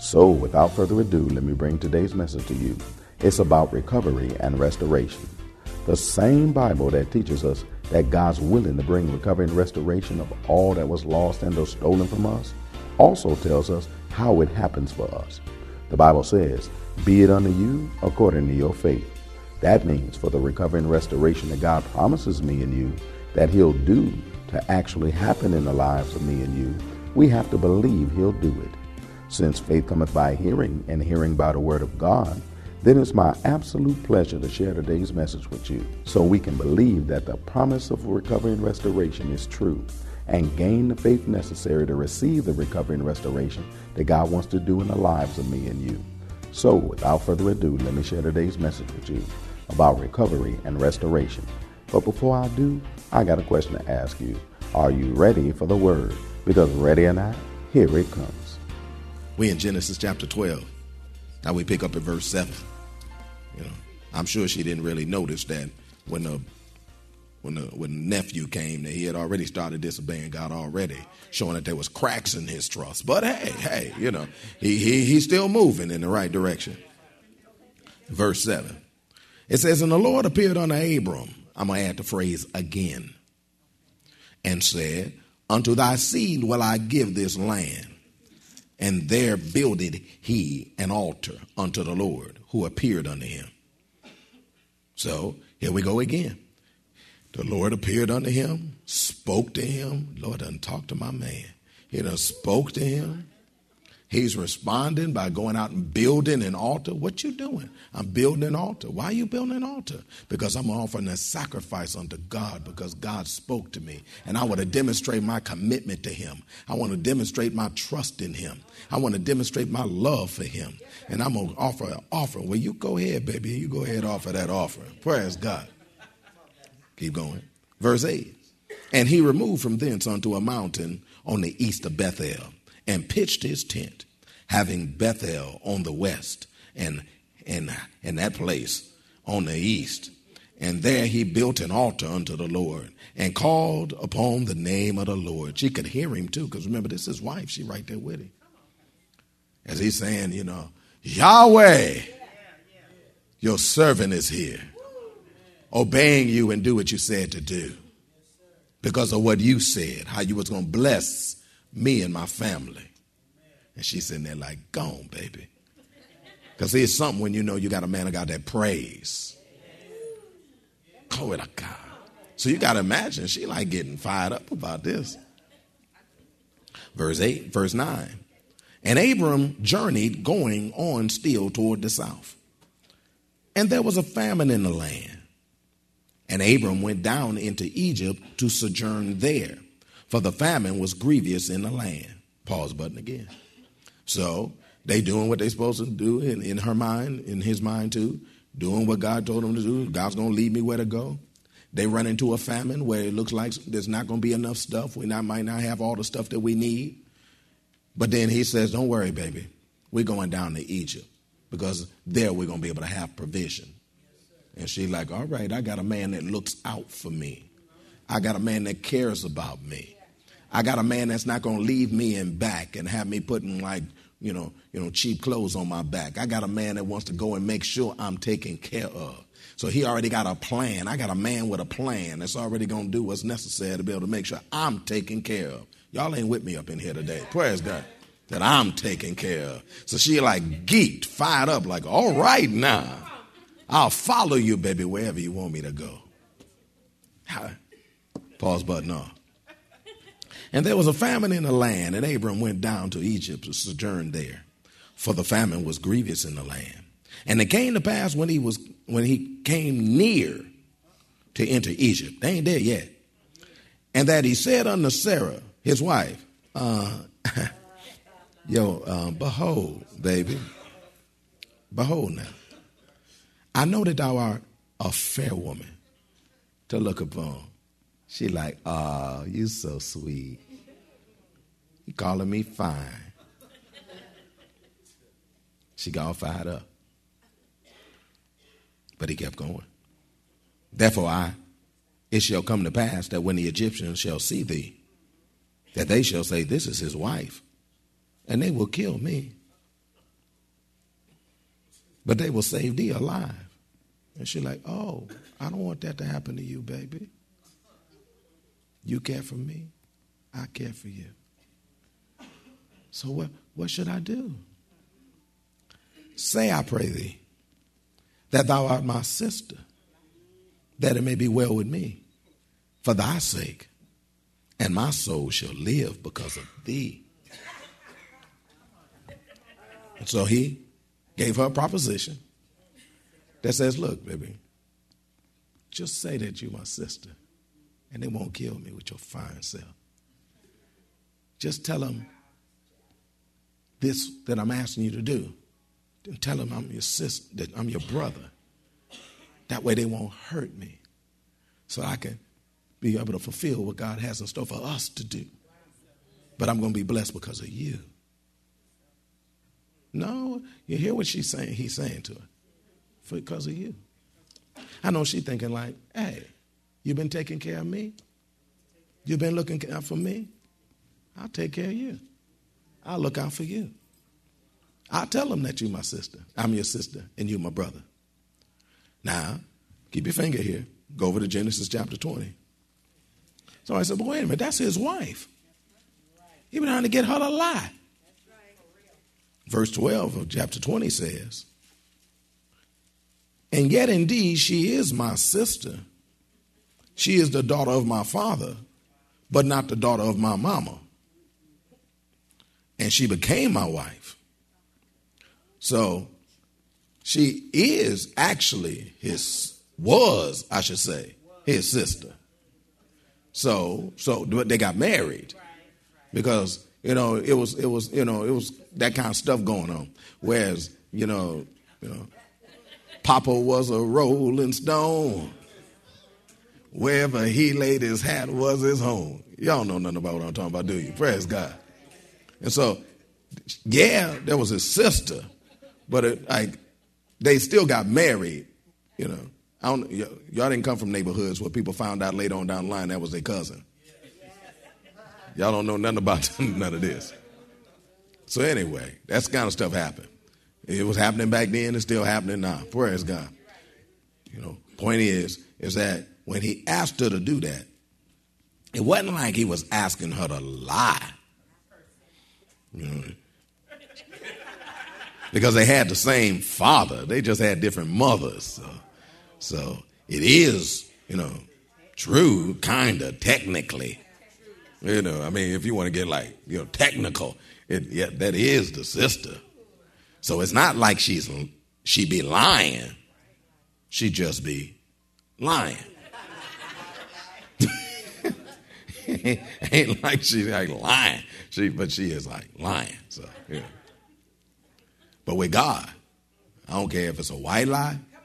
So, without further ado, let me bring today's message to you. It's about recovery and restoration. The same Bible that teaches us that God's willing to bring recovery and restoration of all that was lost and was stolen from us also tells us how it happens for us. The Bible says, "Be it unto you according to your faith." That means for the recovery and restoration that God promises me and you that He'll do to actually happen in the lives of me and you, we have to believe He'll do it. Since faith cometh by hearing, and hearing by the Word of God, then it's my absolute pleasure to share today's message with you so we can believe that the promise of recovery and restoration is true and gain the faith necessary to receive the recovery and restoration that God wants to do in the lives of me and you. So, without further ado, let me share today's message with you about recovery and restoration. But before I do, I got a question to ask you. Are you ready for the Word? Because ready or not, here it comes. We in Genesis chapter 12. Now we pick up at verse 7. You know, I'm sure she didn't really notice that when the nephew came, that he had already started disobeying God already, showing that there was cracks in his trust. But hey, you know, he's still moving in the right direction. Verse 7. It says, "And the Lord appeared unto Abram," I'm going to add the phrase again, "and said, Unto thy seed will I give this land. And there builded he an altar unto the Lord who appeared unto him." So here we go again. The Lord appeared unto him, spoke to him. Lord done talked to my man. He done spoke to him. He's responding by going out and building an altar. What you doing? I'm building an altar. Why are you building an altar? Because I'm offering a sacrifice unto God because God spoke to me. And I want to demonstrate my commitment to Him. I want to demonstrate my trust in Him. I want to demonstrate my love for Him. And I'm going to offer an offering. Well, you go ahead, baby. You go ahead and offer that offering. Praise God. Keep going. Verse 8. "And he removed from thence unto a mountain on the east of Bethel, and pitched his tent, having Bethel on the west, and that place on the east. And there he built an altar unto the Lord, and called upon the name of the Lord." She could hear him too, because remember, this is his wife. She right there with him. As he's saying, you know, "Yahweh, your servant is here, obeying you and do what you said to do. Because of what you said, how you was going to bless me and my family." And she's sitting there like, "Go on, baby." Because it's something when you know you got a man of God that prays. Glory to God. So you got to imagine she like getting fired up about this. Verse 8, verse 9. "And Abram journeyed going on still toward the south. And there was a famine in the land. And Abram went down into Egypt to sojourn there, for the famine was grievous in the land." Pause button again. So they doing what they supposed to do in her mind, in his mind too, doing what God told them to do. God's going to lead me where to go. They run into a famine where it looks like there's not going to be enough stuff. We might not have all the stuff that we need. But then he says, "Don't worry, baby. We're going down to Egypt because there we're going to be able to have provision." And she's like, "All right, I got a man that looks out for me. I got a man that cares about me. I got a man that's not going to leave me in back and have me putting like, you know, cheap clothes on my back. I got a man that wants to go and make sure I'm taken care of." So he already got a plan. I got a man with a plan that's already going to do what's necessary to be able to make sure I'm taken care of. Y'all ain't with me up in here today. Praise God. that I'm taking care of. So she like geeked, fired up, like, all right now. I'll follow you, baby, wherever you want me to go. Pause button off. And there was a famine in the land, and Abram went down to Egypt to sojourn there, for the famine was grievous in the land. And it came to pass when he came near to enter Egypt, they ain't there yet, and that he said unto Sarah, his wife, behold, baby, behold now, I know that thou art a fair woman to look upon. She like, oh, you so sweet. You calling me fine. She got all fired up. But he kept going. Therefore it shall come to pass that when the Egyptians shall see thee, that they shall say, this is his wife, and they will kill me. But they will save thee alive. And she's like, oh, I don't want that to happen to you, baby. You care for me, I care for you. So what should I do? Say, I pray thee, that thou art my sister, that it may be well with me for thy sake, and my soul shall live because of thee. And so he gave her a proposition that says, look, baby, just say that you're my sister, and they won't kill me with your fine self. Just tell them this that I'm asking you to do. And tell them I'm your sister, that I'm your brother. That way they won't hurt me, so I can be able to fulfill what God has in store for us to do. But I'm going to be blessed because of you. No, you hear what she's saying? He's saying to her, because of you. I know she's thinking like, hey, you've been taking care of me. You've been looking out for me. I'll take care of you. I'll look out for you. I'll tell them that you're my sister. I'm your sister and you're my brother. Now, keep your finger here. Go over to Genesis chapter 20. So I said, but wait a minute, that's his wife. He been trying to get her to lie. Verse 12 of chapter 20 says, and yet indeed she is my sister. She is the daughter of my father, but not the daughter of my mama. And she became my wife. So she is actually his sister. So but they got married because, it was that kind of stuff going on. Whereas, Papa was a rolling stone. Wherever he laid his hat was his home. Y'all know nothing about what I'm talking about, do you? Praise God. And so, yeah, there was his sister, but they still got married. Y'all didn't come from neighborhoods where people found out later on down the line that was their cousin. Y'all don't know nothing about none of this. So anyway, that's the kind of stuff happened. It was happening back then. It's still happening now. Praise God. Point is that when he asked her to do that, it wasn't like he was asking her to lie. Because they had the same father. They just had different mothers. So it is, true, kind of, technically. If you want to get like, technical, that is the sister. So it's not like she be lying. She just be lying. Ain't like she like lying. She is like lying. So, But with God, I don't care if it's a white lie. I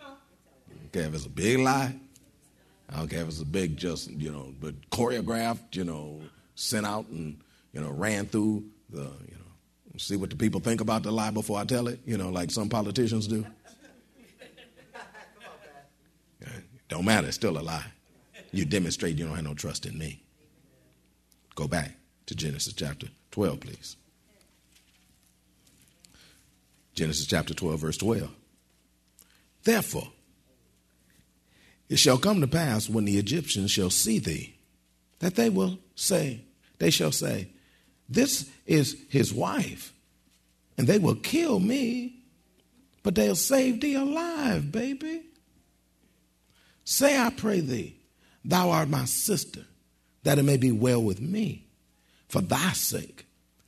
don't care if it's a big lie. I don't care if it's a big but choreographed, sent out and, ran through the, see what the people think about the lie before I tell it, like some politicians do. Don't matter, it's still a lie. You demonstrate you don't have no trust in me. Go back to Genesis chapter 12, please. Genesis chapter 12, verse 12. Therefore, it shall come to pass when the Egyptians shall see thee, that they shall say, This is his wife, and they will kill me, but they'll save thee alive, baby. Say, I pray thee, thou art my sister, that it may be well with me for thy sake,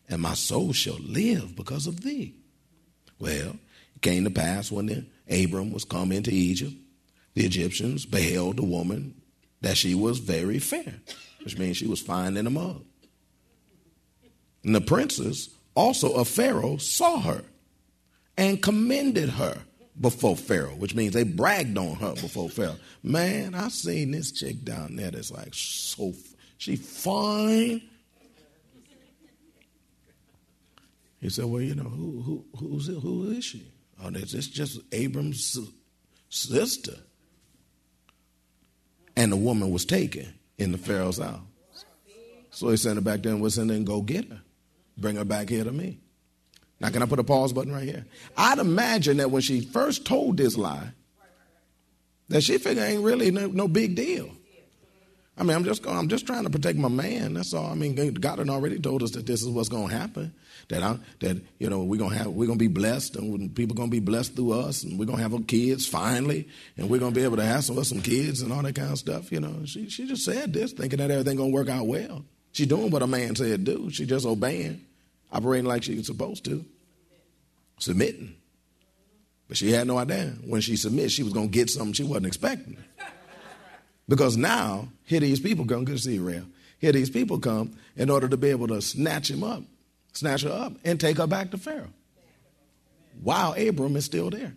and my soul shall live because of thee. Well, it came to pass when Abram was come into Egypt, the Egyptians beheld the woman, that she was very fair, which means she was fine in the mug. And the princes also of Pharaoh saw her and commended her before Pharaoh, which means they bragged on her before Pharaoh. Man, I seen this chick down there that's like, so she fine. He said, well, you know, who is she? Oh, it's just Abram's sister. And the woman was taken in the Pharaoh's house. So he sent her back there and was in there and go get her. Bring her back here to me. Now, can I put a pause button right here? I'd imagine that when she first told this lie, that she figured ain't really no big deal. I mean, I'm just trying to protect my man. That's all. I mean, God had already told us that this is what's going to happen. That we're going to be blessed, and people going to be blessed through us, and we're going to have our kids finally, and we're going to be able to have some kids and all that kind of stuff. You know, she just said this, thinking that everything going to work out well. She's doing what a man said do. She just obeying, operating like she's supposed to, submitting. But she had no idea when she submits, she was going to get something she wasn't expecting. Because now, here these people come, good to see you, Rail. Here these people come in order to be able to snatch her up, and take her back to Pharaoh. While Abram is still there.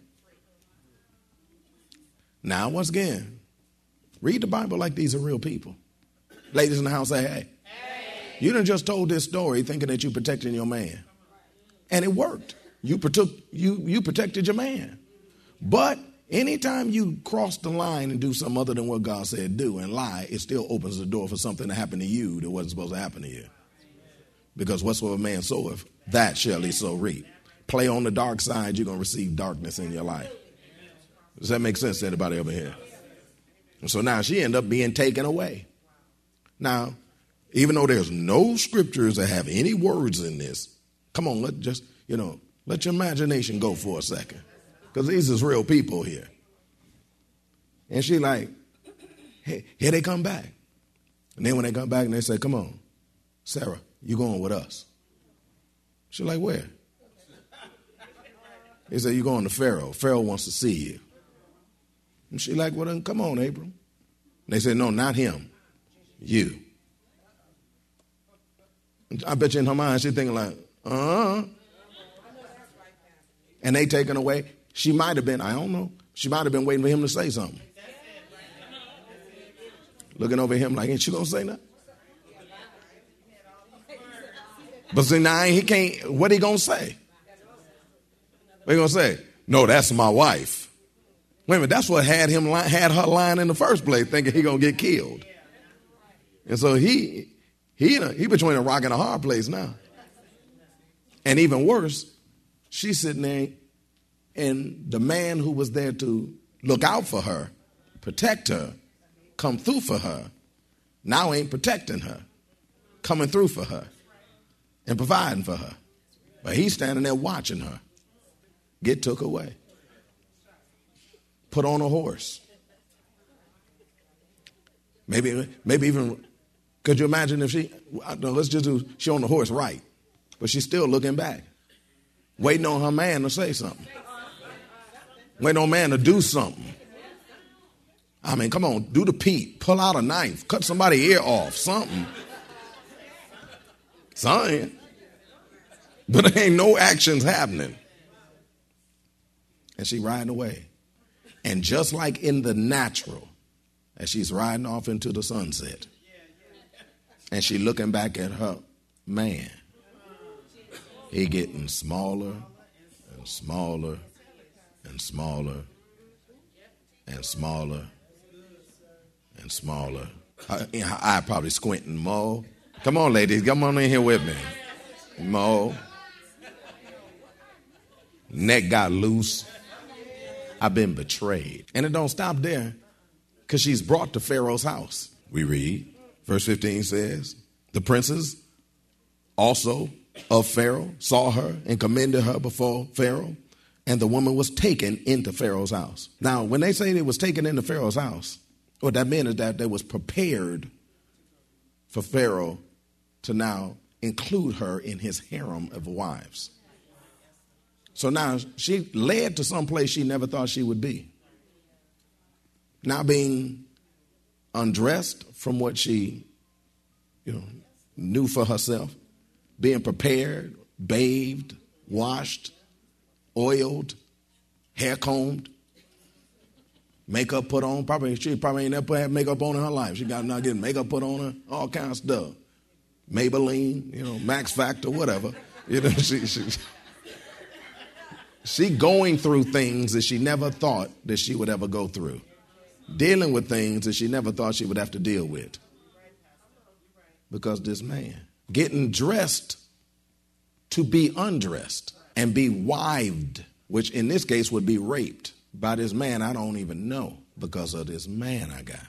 Now, once again, read the Bible like these are real people. Ladies in the house say, hey. You done just told this story thinking that you protecting your man. And it worked. You protected your man. But anytime you cross the line and do something other than what God said do and lie, it still opens the door for something to happen to you that wasn't supposed to happen to you. Because whatsoever man soweth, that shall he so reap. Play on the dark side, you're going to receive darkness in your life. Does that make sense to anybody over here? And so now she ended up being taken away. Now, even though there's no scriptures that have any words in this, come on, let your imagination go for a second. Because these is real people here. And she like, hey, here they come back. And then when they come back and they say, come on, Sarah, you going with us. She like, where? He said, you going to Pharaoh. Pharaoh wants to see you. And she like, well, then come on, Abram. And they said, no, not him. You. And I bet you in her mind she's thinking like, And they taken away. She might have been, I don't know. She might have been waiting for him to say something. Looking over him like, ain't she going to say nothing? But see, now he can't, what he going to say? What he going to say? No, that's my wife. Wait a minute, that's what had her lying in the first place, thinking he going to get killed. And so he between a rock and a hard place now. And even worse, she's sitting there, and the man who was there to look out for her, protect her, come through for her, now ain't protecting her, coming through for her, and providing for her. But he's standing there watching her get took away, put on a horse. Maybe even, could you imagine if she on the horse right, but she's still looking back. Waiting on her man to say something. Waiting on man to do something. I mean, come on, do the peep. Pull out a knife. Cut somebody's ear off. Something. Something. But there ain't no actions happening. And she riding away. And just like in the natural, as she's riding off into the sunset, and she looking back at her man, he getting smaller and smaller and smaller and smaller and smaller. Her eye probably squinting more. Come on, ladies, come on in here with me. More. Neck got loose. I've been betrayed. And it don't stop there, because she's brought to Pharaoh's house. We read, verse 15 says, the princes also of Pharaoh, saw her and commended her before Pharaoh. And the woman was taken into Pharaoh's house. Now, when they say they was taken into Pharaoh's house, what that meant is that they was prepared for Pharaoh to now include her in his harem of wives. So now she led to some place she never thought she would be. Now being undressed from what she, knew for herself, being prepared, bathed, washed, oiled, hair combed, makeup put on. She probably ain't never had makeup on in her life. She got now getting makeup put on her, all kinds of stuff. Maybelline, Max Factor, whatever. She going through things that she never thought that she would ever go through. Dealing with things that she never thought she would have to deal with. Because this man. Getting dressed to be undressed and be wived, which in this case would be raped by this man I don't even know because of this man I got.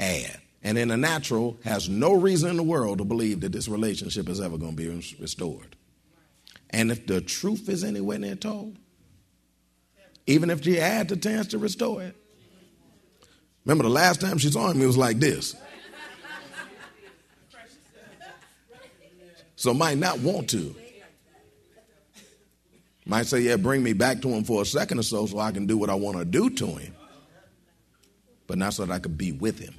Ad. And in the natural, has no reason in the world to believe that this relationship is ever going to be restored. And if the truth is anywhere near told, even if she had the chance to restore it. Remember the last time she saw him, it was like this. So might not want to. Might say, yeah, bring me back to him for a second or so I can do what I want to do to him. But not so that I could be with him.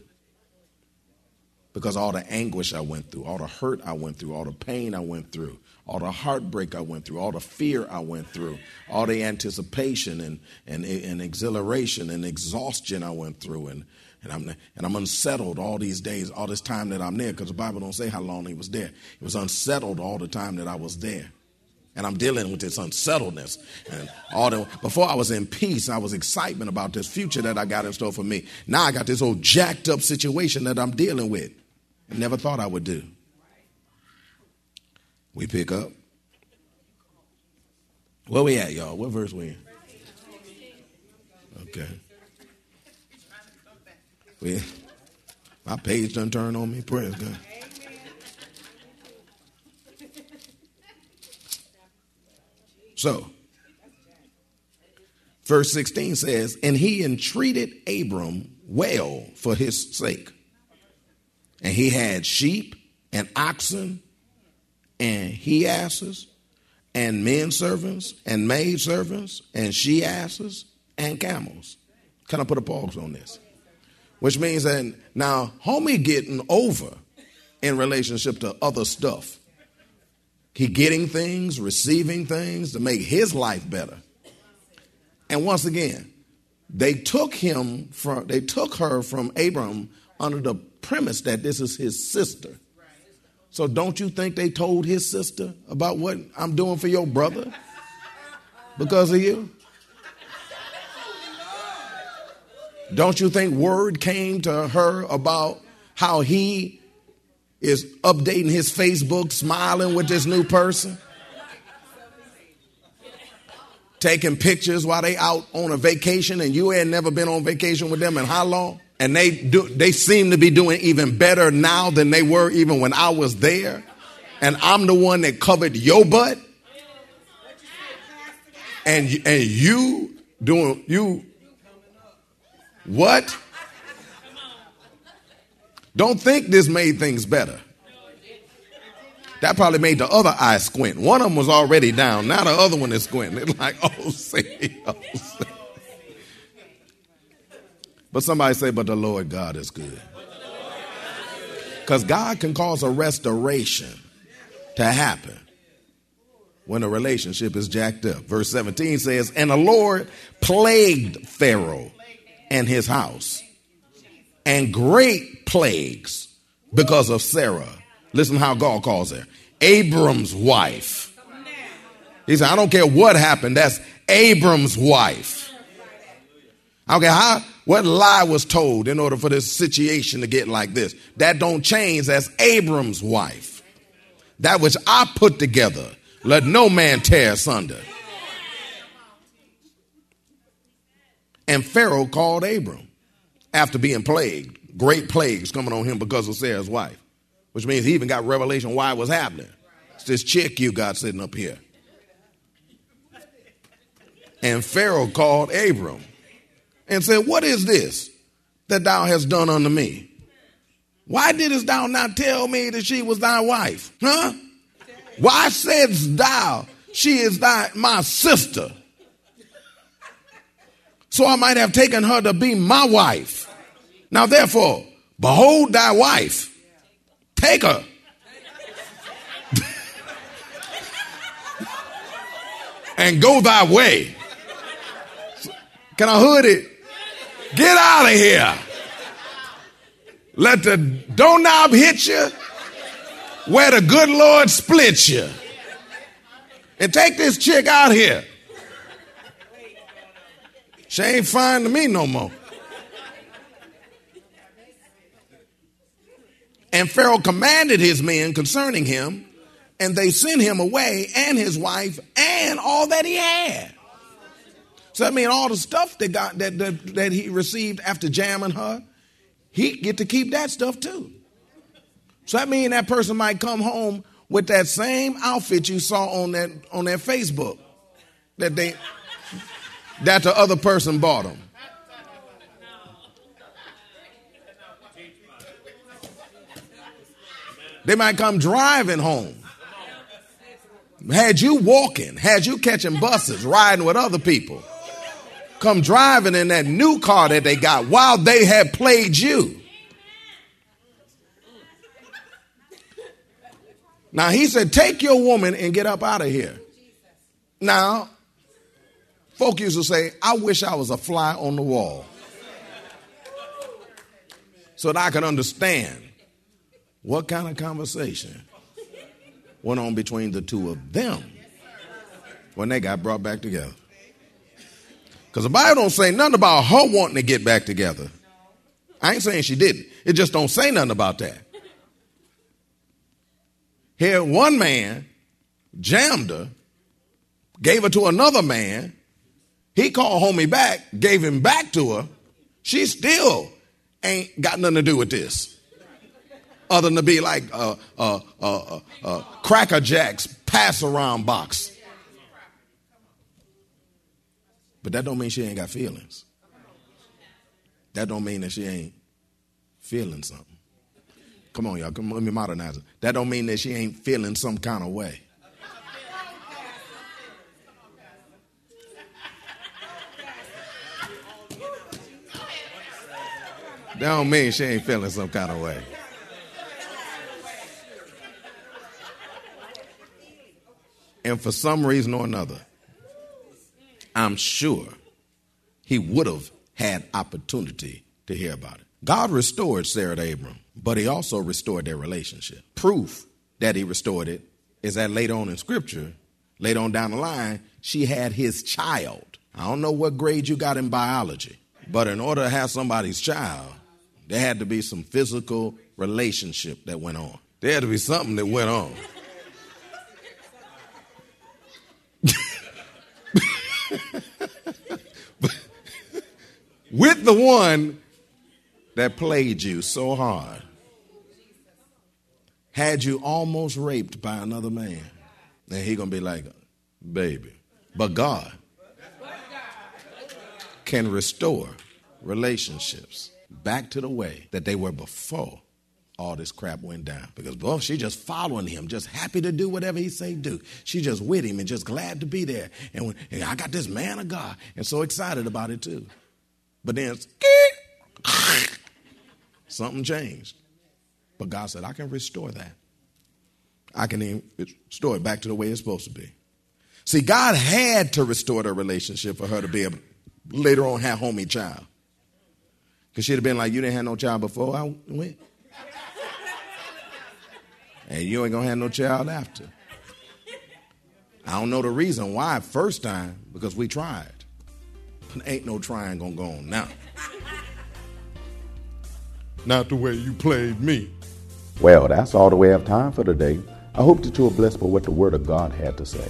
Because all the anguish I went through, all the hurt I went through, all the pain I went through, all the heartbreak I went through, all the fear I went through, all the anticipation and exhilaration and exhaustion I went through. And I'm unsettled all these days, all this time that I'm there, because the Bible don't say how long he was there. It was unsettled all the time that I was there. And I'm dealing with this unsettledness. And before I was in peace, I was excitement about this future that I got in store for me. Now I got this old jacked up situation that I'm dealing with. I never thought I would do. We pick up. Where we at, y'all? What verse we in? Okay. My page done turned on me. Praise God. So, verse 16 says, and he entreated Abram well for his sake. And he had sheep and oxen and he asses and men servants and maid servants and she asses and camels. Can I put a pause on this? Which means that now homie getting over in relationship to other stuff. He getting things, receiving things to make his life better. And once again, they took her from Abram under the premise that this is his sister. So don't you think they told his sister about what I'm doing for your brother because of you? Don't you think word came to her about how he is updating his Facebook, smiling with this new person. Taking pictures while they out on a vacation and you had never been on vacation with them in how long? And they seem to be doing even better now than they were even when I was there. And I'm the one that covered your butt. And you what? Don't think this made things better. That probably made the other eye squint. One of them was already down. Now the other one is squinting. It's like, oh, see. But somebody say, but the Lord God is good. Because God can cause a restoration to happen when a relationship is jacked up. Verse 17 says, and the Lord plagued Pharaoh and his house. And great plagues because of Sarah. Listen how God calls her. Abram's wife. He said, I don't care what happened. That's Abram's wife. I don't care what lie was told in order for this situation to get like this. That don't change. That's Abram's wife. That which I put together, let no man tear asunder. And Pharaoh called Abram. After being plagued, great plagues coming on him because of Sarah's wife. which means he even got revelation why it was happening. It's this chick you got sitting up here. And Pharaoh called Abram and said, what is this that thou hast done unto me? Why didst thou not tell me that she was thy wife? Huh? Why saidst thou, she is my sister? So I might have taken her to be my wife. Now therefore, behold thy wife. Take her. And go thy way. Can I hood it? Get out of here. Let the doorknob hit you where the good Lord split you. And take this chick out here. She ain't fine to me no more. And Pharaoh commanded his men concerning him, and they sent him away and his wife and all that he had. So I mean, all the stuff that got that he received after jamming her, he get to keep that stuff too. So that means that person might come home with that same outfit you saw on that Facebook that the other person bought them. They might come driving home. Had you walking, had you catching buses, riding with other people, come driving in that new car that they got while they had played you. Now he said, take your woman and get up out of here. Now, folk used to say, I wish I was a fly on the wall so that I could understand what kind of conversation went on between the two of them when they got brought back together. Because the Bible don't say nothing about her wanting to get back together. I ain't saying she didn't. It just don't say nothing about that. Here one man jammed her, gave her to another man. He called homie back, gave him back to her. She still ain't got nothing to do with this. Other than to be like Cracker Jack's pass-around box. But that don't mean she ain't got feelings. That don't mean that she ain't feeling something. Come on, y'all. Come on, let me modernize it. That don't mean that she ain't feeling some kind of way. That don't mean she ain't feeling some kind of way. And for some reason or another, I'm sure he would have had opportunity to hear about it. God restored Sarah to Abram, but he also restored their relationship. Proof that he restored it is that later on in scripture, later on down the line, she had his child. I don't know what grade you got in biology, but in order to have somebody's child, there had to be some physical relationship that went on. There had to be something that went on. With the one that played you so hard, had you almost raped by another man, and he gonna be like, baby. But God can restore relationships back to the way that they were before all this crap went down. Because, boy, she just following him, just happy to do whatever he say do. She just with him and just glad to be there. And I got this man of God and so excited about it too. But then something changed. But God said, I can restore that. I can even restore it back to the way it's supposed to be. See, God had to restore the relationship for her to be able to later on have homie child. Because she'd have been like, you didn't have no child before I went. And you ain't going to have no child after. I don't know the reason why first time, because we tried. But ain't no trying going to go on now. Not the way you played me. Well, that's all the we have time for today. I hope that you were blessed by what the Word of God had to say.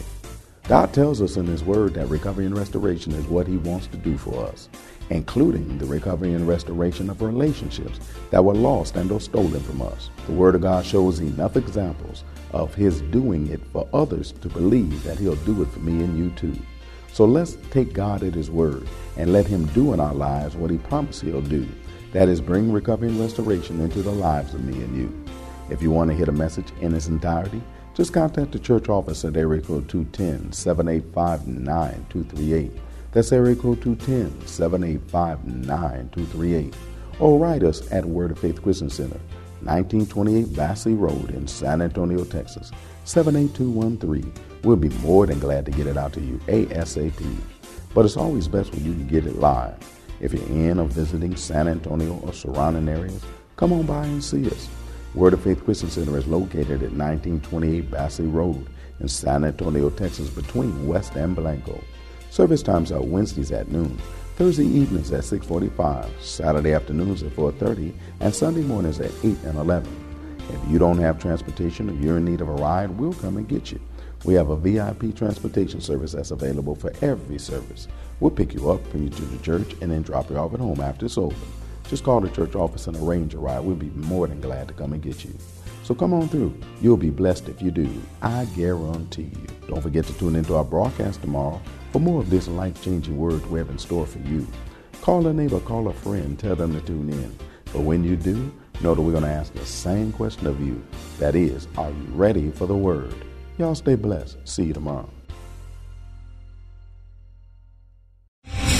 God tells us in His Word that recovery and restoration is what He wants to do for us, including the recovery and restoration of relationships that were lost and or stolen from us. The Word of God shows enough examples of His doing it for others to believe that He'll do it for me and you too. So let's take God at His Word and let Him do in our lives what He promised He'll do, that is, bring recovery and restoration into the lives of me and you. If you want to hear the message in its entirety, just contact the church office at area code 210-785-9238. That's area code 210-785-9238. Or write us at Word of Faith Christian Center, 1928 Bassey Road in San Antonio, Texas, 78213. We'll be more than glad to get it out to you ASAP. But it's always best when you can get it live. If you're in or visiting San Antonio or surrounding areas, come on by and see us. Word of Faith Christian Center is located at 1928 Bassey Road in San Antonio, Texas, between West and Blanco. Service times are Wednesdays at noon, Thursday evenings at 6:45, Saturday afternoons at 4:30, and Sunday mornings at 8 and 11. If you don't have transportation or you're in need of a ride, we'll come and get you. We have a VIP transportation service that's available for every service. We'll pick you up, bring you to the church, and then drop you off at home after it's over. Just call the church office and arrange a ride. We'll be more than glad to come and get you. So come on through. You'll be blessed if you do. I guarantee you. Don't forget to tune into our broadcast tomorrow for more of this life-changing word we have in store for you. Call a neighbor, call a friend, tell them to tune in. But when you do, know that we're going to ask the same question of you. That is, are you ready for the word? Y'all stay blessed. See you tomorrow.